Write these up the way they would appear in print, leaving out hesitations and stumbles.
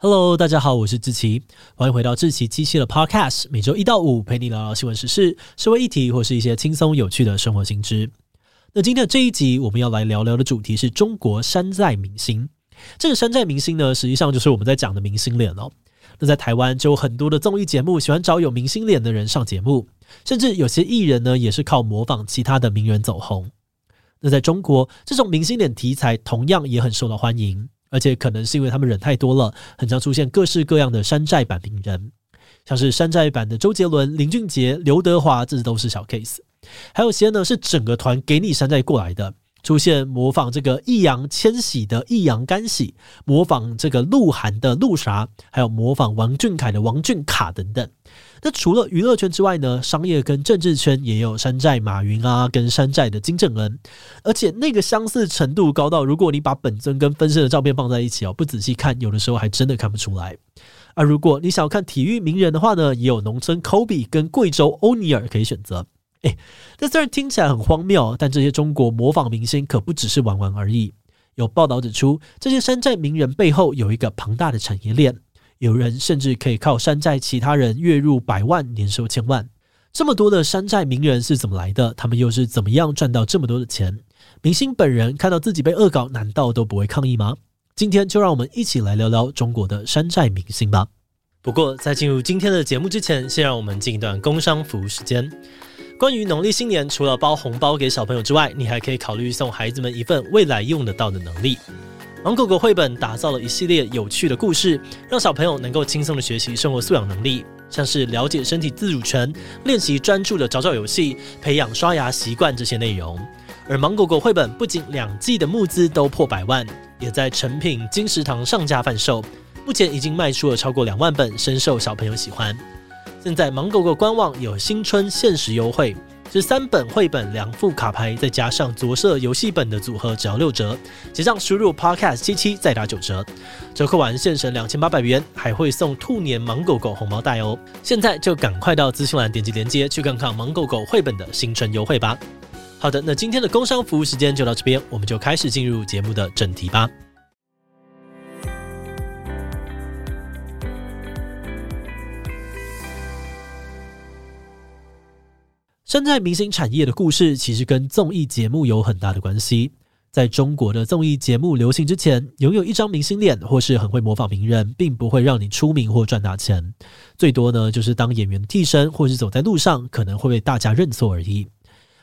Hello， 大家好，我是志祺，欢迎回到志祺七七的 Podcast， 每周一到五陪你聊聊新闻时事、社会议题，或是一些轻松有趣的生活新知。那今天的这一集，我们要来聊聊的主题是中国山寨明星。这个山寨明星呢，实际上就是我们在讲的明星脸哦。那在台湾就有很多的综艺节目喜欢找有明星脸的人上节目，甚至有些艺人呢，也是靠模仿其他的名人走红。那在中国，这种明星脸题材同样也很受到欢迎。而且可能是因为他们人太多了，很常出现各式各样的山寨版名人，像是山寨版的周杰伦、林俊杰、刘德华，这都是小 case。 还有些呢是整个团给你山寨过来的，出现模仿这个易烊千玺的易烊干玺，模仿这个鹿晗的鹿啥，还有模仿王俊凯的王俊卡等等。那除了娱乐圈之外呢，商业跟政治圈也有山寨马云啊，跟山寨的金正恩，而且那个相似程度高到，如果你把本尊跟分身的照片放在一起哦，不仔细看，有的时候还真的看不出来。而如果你想要看体育名人的话呢，也有农村 Kobe 跟贵州欧尼尔可以选择。这虽然听起来很荒谬，但这些中国模仿明星可不只是玩玩而已。有报道指出，这些山寨名人背后有一个庞大的产业链，有人甚至可以靠山寨其他人月入百万，年收千万。这么多的山寨名人是怎么来的？他们又是怎么样赚到这么多的钱？明星本人看到自己被恶搞，难道都不会抗议吗？今天就让我们一起来聊聊中国的山寨明星吧。不过在进入今天的节目之前，先让我们进一段工商服务时间。关于农历新年，除了包红包给小朋友之外，你还可以考虑送孩子们一份未来用得到的能力。芒狗狗绘本打造了一系列有趣的故事，让小朋友能够轻松的学习生活素养能力，像是了解身体自主权、练习专注的找找游戏、培养刷牙习惯这些内容。而芒狗狗绘本不仅2季的募资都破100万，也在诚品、金石堂上架贩售，目前已经卖出了超过2万本，深受小朋友喜欢。现在芒狗狗官网有新春限时优惠，这3本绘本2副卡牌，再加上着色游戏本的组合，只要6折，结账输入 Podcast77 再打9折，折扣完现省2800元，还会送兔年芒狗狗红包袋哦。现在就赶快到资讯栏点击连接，去看看芒狗狗绘本的新春优惠吧。好的，那今天的工商服务时间就到这边，我们就开始进入节目的正题吧。山寨明星产业的故事其实跟综艺节目有很大的关系。在中国的综艺节目流行之前，拥有一张明星脸或是很会模仿名人，并不会让你出名或赚大钱，最多呢就是当演员替身，或是走在路上可能会被大家认错而已。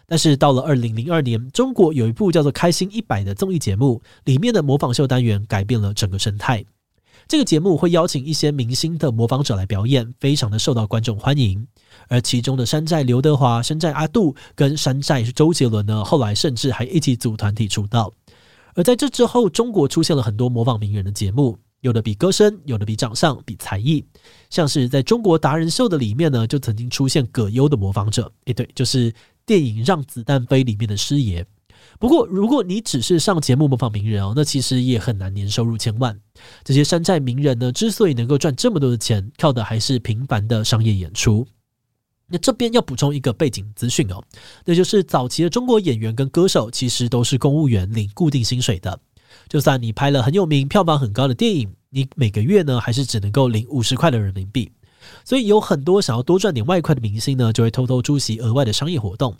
但是到了2002年，中国有一部叫做《开心100》的综艺节目，里面的模仿秀单元改变了整个生态。这个节目会邀请一些明星的模仿者来表演，非常的受到观众欢迎。而其中的山寨刘德华、山寨阿杜跟山寨周杰伦呢，后来甚至还一起组团体出道。而在这之后，中国出现了很多模仿名人的节目，有的比歌声，有的比长相，比才艺。像是在中国达人秀的里面呢，就曾经出现葛优的模仿者，对，就是电影《让子弹飞》里面的师爷。不过如果你只是上节目模仿名人哦，那其实也很难年收入千万。这些山寨名人呢，之所以能够赚这么多的钱，靠的还是频繁的商业演出。那这边要补充一个背景资讯哦，那就是早期的中国演员跟歌手其实都是公务员，领固定薪水的。就算你拍了很有名、票房很高的电影，你每个月呢还是只能够领50块的人民币。所以有很多想要多赚点外快的明星呢，就会偷偷出席额外的商业活动。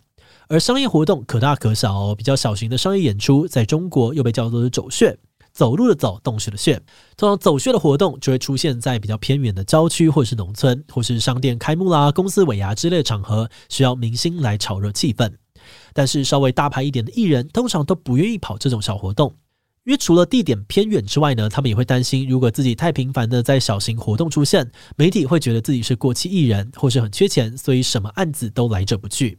而商业活动可大可小哦，比较小型的商业演出在中国又被叫做走穴，走路的走，洞穴的穴。通常走穴的活动就会出现在比较偏远的郊区或是农村，或是商店开幕啦、公司尾牙之类的场合，需要明星来炒热气氛。但是稍微大牌一点的艺人通常都不愿意跑这种小活动，因为除了地点偏远之外呢，他们也会担心如果自己太频繁的在小型活动出现，媒体会觉得自己是过气艺人或是很缺钱，所以什么案子都来者不拒。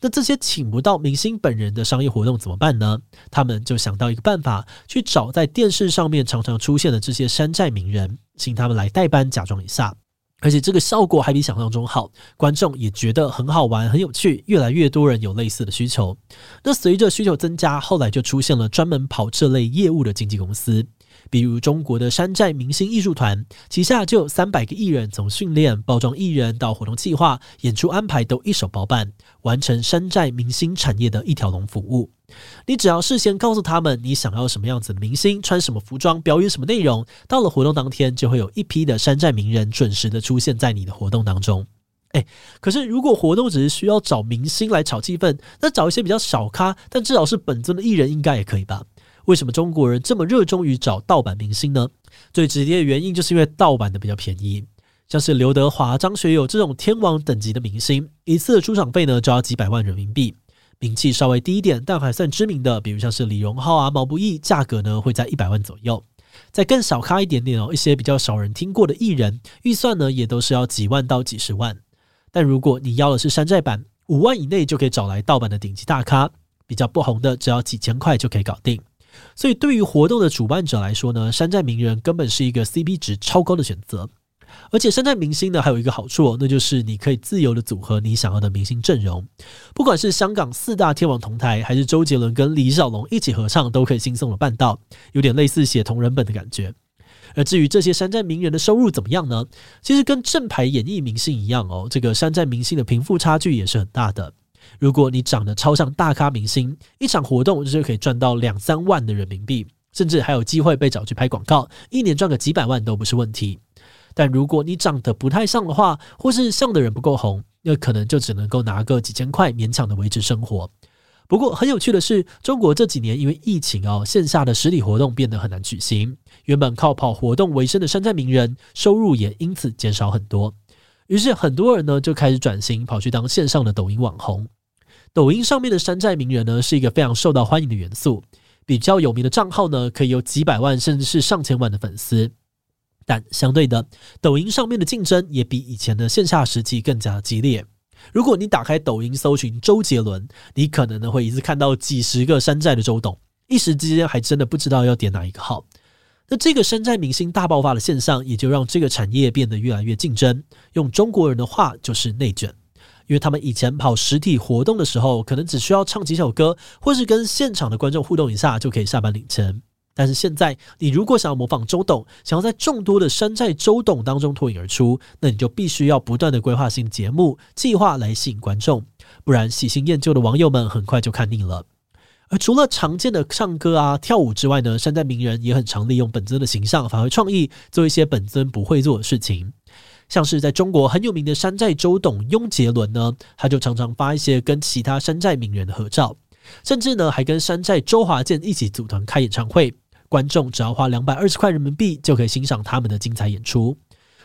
那这些请不到明星本人的商业活动怎么办呢？他们就想到一个办法，去找在电视上面常常出现的这些山寨名人，请他们来代班假装一下。而且这个效果还比想象中好，观众也觉得很好玩、很有趣，越来越多人有类似的需求。那随着需求增加，后来就出现了专门跑这类业务的经纪公司，比如中国的山寨明星艺术团，旗下就有300个艺人，从训练、包装艺人到活动计划、演出安排都一手包办，完成山寨明星产业的一条龙服务。你只要事先告诉他们你想要什么样子的明星，穿什么服装，表演什么内容，到了活动当天就会有一批的山寨名人准时的出现在你的活动当中。可是如果活动只是需要找明星来炒气氛，那找一些比较小咖但至少是本尊的艺人应该也可以吧？为什么中国人这么热衷于找盗版明星呢？最直接的原因就是因为盗版的比较便宜，像是刘德华、张学友这种天王等级的明星，一次的出场费呢就要几百万人民币。名气稍微低一点但还算知名的，比如像是李荣浩啊、毛不易，价格呢会在100万左右。再更小咖一点点一些比较少人听过的艺人，预算呢也都是要几万到几十万。但如果你要的是山寨版，5万以内就可以找来盗版的顶级大咖，比较不红的只要几千块就可以搞定。所以对于活动的主办者来说呢，山寨名人根本是一个 CP 值超高的选择。而且山寨明星呢还有一个好处，那就是你可以自由的组合你想要的明星阵容，不管是香港4大天王同台，还是周杰伦跟李小龙一起合唱，都可以轻松的办到，有点类似写同人本的感觉。而至于这些山寨名人的收入怎么样呢？其实跟正牌演艺明星一样这个山寨明星的贫富差距也是很大的。如果你长得超像大咖明星，一场活动就可以赚到2-3万的人民币，甚至还有机会被找去拍广告，一年赚个几百万都不是问题。但如果你长得不太像的话，或是像的人不够红，那可能就只能够拿个几千块勉强的维持生活。不过很有趣的是，中国这几年因为疫情线下的实体活动变得很难举行，原本靠跑活动为生的山寨名人收入也因此减少很多。于是很多人呢就开始转型，跑去当线上的抖音网红。抖音上面的山寨名人呢是一个非常受到欢迎的元素，比较有名的账号呢可以有几百万甚至是上千万的粉丝。但相对的，抖音上面的竞争也比以前的线下时期更加激烈。如果你打开抖音搜寻周杰伦，你可能呢会一次看到几十个山寨的周董，一时之间还真的不知道要点哪一个号。那这个山寨明星大爆发的现象，也就让这个产业变得越来越竞争，用中国人的话就是内卷。因为他们以前跑实体活动的时候，可能只需要唱几首歌，或是跟现场的观众互动一下就可以下班领钱。但是现在你如果想要模仿周董，想要在众多的山寨周董当中脱颖而出，那你就必须要不断的规划新节目计划来吸引观众，不然喜新厌旧的网友们很快就看腻了。而除了常见的唱歌啊、跳舞之外呢，山寨名人也很常利用本尊的形象发挥创意，做一些本尊不会做的事情。像是在中国很有名的山寨周董雍杰伦呢，他就常常发一些跟其他山寨名人的合照，甚至呢还跟山寨周华健一起组团开演唱会，观众只要花220块人民币就可以欣赏他们的精彩演出。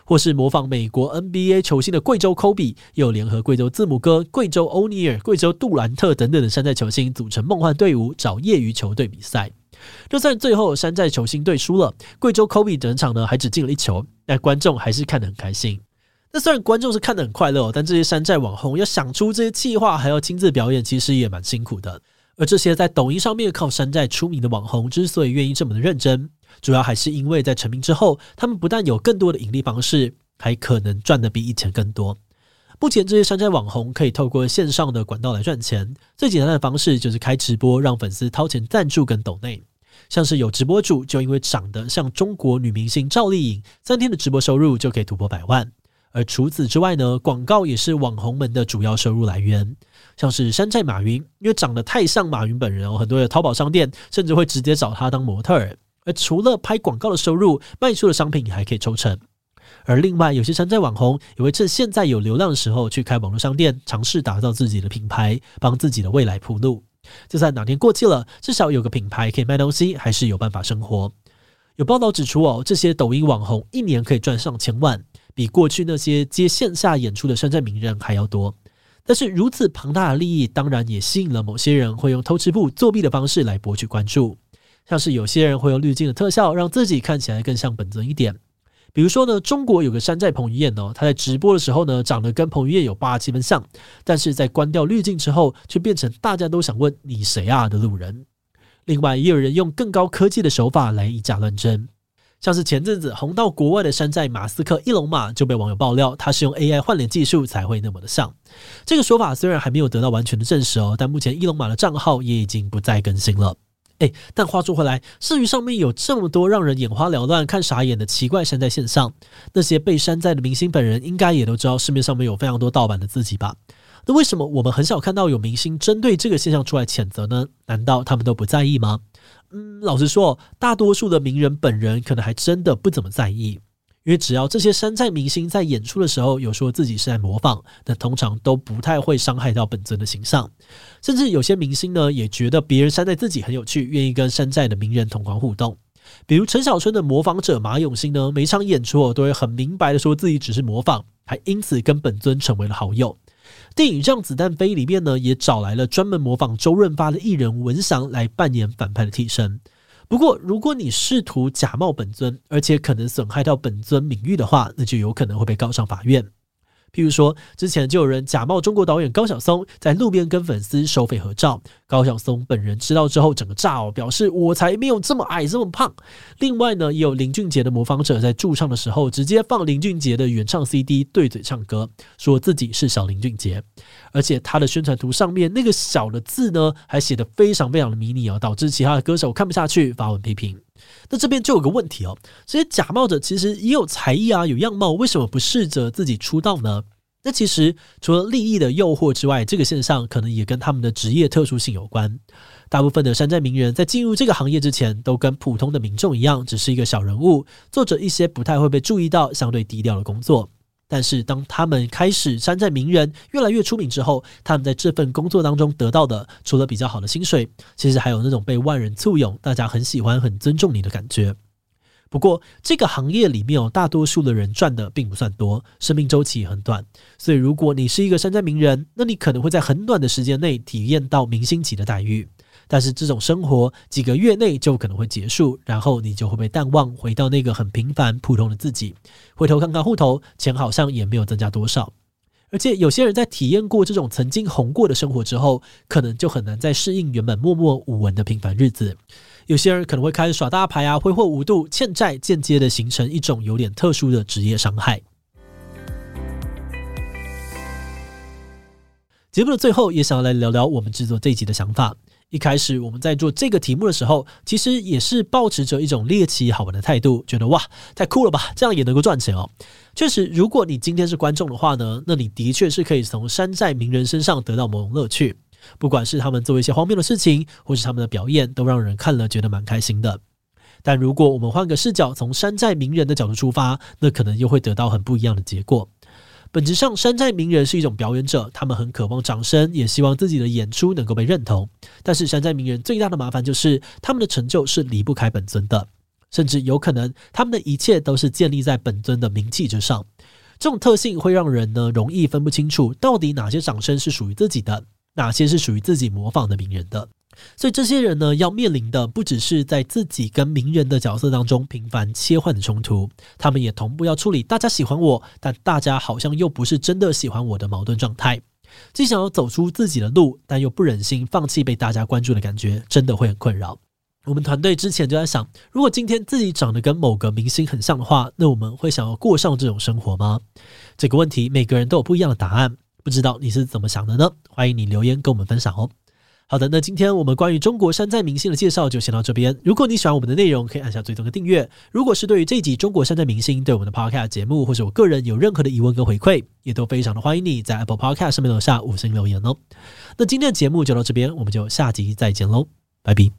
或是模仿美国 NBA 球星的贵州 Kobe， 又联合贵州字母哥、贵州欧尼尔、贵州杜兰特等等的山寨球星组成梦幻队伍，找业余球队比赛。就算最后山寨球星队输了，贵州 Kobe 整场呢还只进了1球，但观众还是看得很开心。那虽然观众是看得很快乐，但这些山寨网红要想出这些企划还要亲自表演，其实也蛮辛苦的。而这些在抖音上面靠山寨出名的网红之所以愿意这么的认真，主要还是因为在成名之后，他们不但有更多的盈利方式，还可能赚得比以前更多。目前这些山寨网红可以透过线上的管道来赚钱，最简单的方式就是开直播，让粉丝掏钱赞助跟抖内。像是有直播主就因为长得像中国女明星赵丽颖，3天的直播收入就可以突破100万。而除此之外呢，广告也是网红们的主要收入来源。像是山寨马云，因为长得太像马云本人很多的淘宝商店甚至会直接找他当模特儿。而除了拍广告的收入，卖出的商品还可以抽成。而另外有些山寨网红也会趁现在有流量的时候去开网络商店，尝试打造自己的品牌，帮自己的未来铺路。就算哪天过气了，至少有个品牌可以卖东西，还是有办法生活。有报道指出这些抖音网红1年可以赚上1000万，比过去那些接线下演出的山寨名人还要多。但是如此庞大的利益，当然也吸引了某些人会用偷吃步作弊的方式来博取关注。像是有些人会用滤镜的特效，让自己看起来更像本尊一点。比如说呢，中国有个山寨彭于晏他在直播的时候呢，长得跟彭于晏有87分像，但是在关掉滤镜之后，却变成大家都想问你谁啊的路人。另外，也有人用更高科技的手法来以假乱真。像是前阵子红到国外的山寨马斯克伊隆马就被网友爆料，他是用 AI 换脸技术才会那么的像。这个说法虽然还没有得到完全的证实但目前伊隆马的账号也已经不再更新了。但话说回来，至于上面有这么多让人眼花缭乱、看傻眼的奇怪山寨现象，那些被山寨的明星本人应该也都知道市面上面有非常多盗版的自己吧？那为什么我们很少看到有明星针对这个现象出来谴责呢？难道他们都不在意吗？老实说，大多数的名人本人可能还真的不怎么在意，因为只要这些山寨明星在演出的时候有说自己是在模仿，那通常都不太会伤害到本尊的形象。甚至有些明星呢，也觉得别人山寨自己很有趣，愿意跟山寨的名人同框互动。比如陈小春的模仿者马永兴呢，每场演出都会很明白的说自己只是模仿，还因此跟本尊成为了好友。电影《让子弹飞》里面呢，也找来了专门模仿周润发的艺人文祥来扮演反派的替身。不过如果你试图假冒本尊，而且可能损害到本尊名誉的话，那就有可能会被告上法院。譬如说，之前就有人假冒中国导演高晓松，在路边跟粉丝收费合照，高晓松本人知道之后整个炸，表示我才没有这么矮这么胖。另外呢，也有林俊杰的模仿者在驻唱的时候直接放林俊杰的原唱 CD 对嘴唱歌，说自己是小林俊杰，而且他的宣传图上面那个小的字呢，还写得非常非常的迷你，导致其他的歌手看不下去，发文批评。那这边就有个问题，这些假冒者其实也有才艺啊，有样貌，为什么不试着自己出道呢？那其实除了利益的诱惑之外，这个现象可能也跟他们的职业特殊性有关。大部分的山寨名人在进入这个行业之前，都跟普通的民众一样，只是一个小人物，做着一些不太会被注意到、相对低调的工作。但是当他们开始山寨名人越来越出名之后，他们在这份工作当中得到的，除了比较好的薪水，其实还有那种被万人簇拥，大家很喜欢很尊重你的感觉。不过这个行业里面大多数的人赚的并不算多，生命周期也很短，所以如果你是一个山寨名人，那你可能会在很短的时间内体验到明星级的待遇，但是这种生活几个月内就可能会结束，然后你就会被淡忘，回到那个很平凡普通的自己。回头看看户头，钱好像也没有增加多少。而且有些人在体验过这种曾经红过的生活之后，可能就很难再适应原本默默无闻的平凡日子。有些人可能会开始耍大牌啊，挥霍无度，欠债，间接的形成一种有点特殊的职业伤害。节目的最后，也想要来聊聊我们制作这一集的想法。一开始我们在做这个题目的时候，其实也是抱持着一种猎奇好玩的态度，觉得哇，太酷了吧，这样也能够赚钱。确实如果你今天是观众的话呢，那你的确是可以从山寨名人身上得到某种乐趣，不管是他们做一些荒谬的事情，或是他们的表演，都让人看了觉得蛮开心的。但如果我们换个视角，从山寨名人的角度出发，那可能又会得到很不一样的结果。本质上，山寨名人是一种表演者，他们很渴望掌声，也希望自己的演出能够被认同。但是山寨名人最大的麻烦就是，他们的成就是离不开本尊的，甚至有可能他们的一切都是建立在本尊的名气之上。这种特性会让人呢，容易分不清楚到底哪些掌声是属于自己的，哪些是属于自己模仿的名人的。所以这些人呢，要面临的不只是在自己跟名人的角色当中频繁切换的冲突，他们也同步要处理大家喜欢我，但大家好像又不是真的喜欢我的矛盾状态。既想要走出自己的路，但又不忍心放弃被大家关注的感觉，真的会很困扰。我们团队之前就在想，如果今天自己长得跟某个明星很像的话，那我们会想要过上这种生活吗？这个问题每个人都有不一样的答案，不知道你是怎么想的呢？欢迎你留言跟我们分享。好的，那今天我们关于中国山寨明星的介绍就先到这边。如果你喜欢我们的内容，可以按下追踪跟订阅。如果是对于这一集中国山寨明星、对我们的 Podcast 节目，或是我个人有任何的疑问跟回馈，也都非常的欢迎你在 Apple Podcast 上面留下5星留言。那今天的节目就到这边，我们就下集再见喽，拜拜。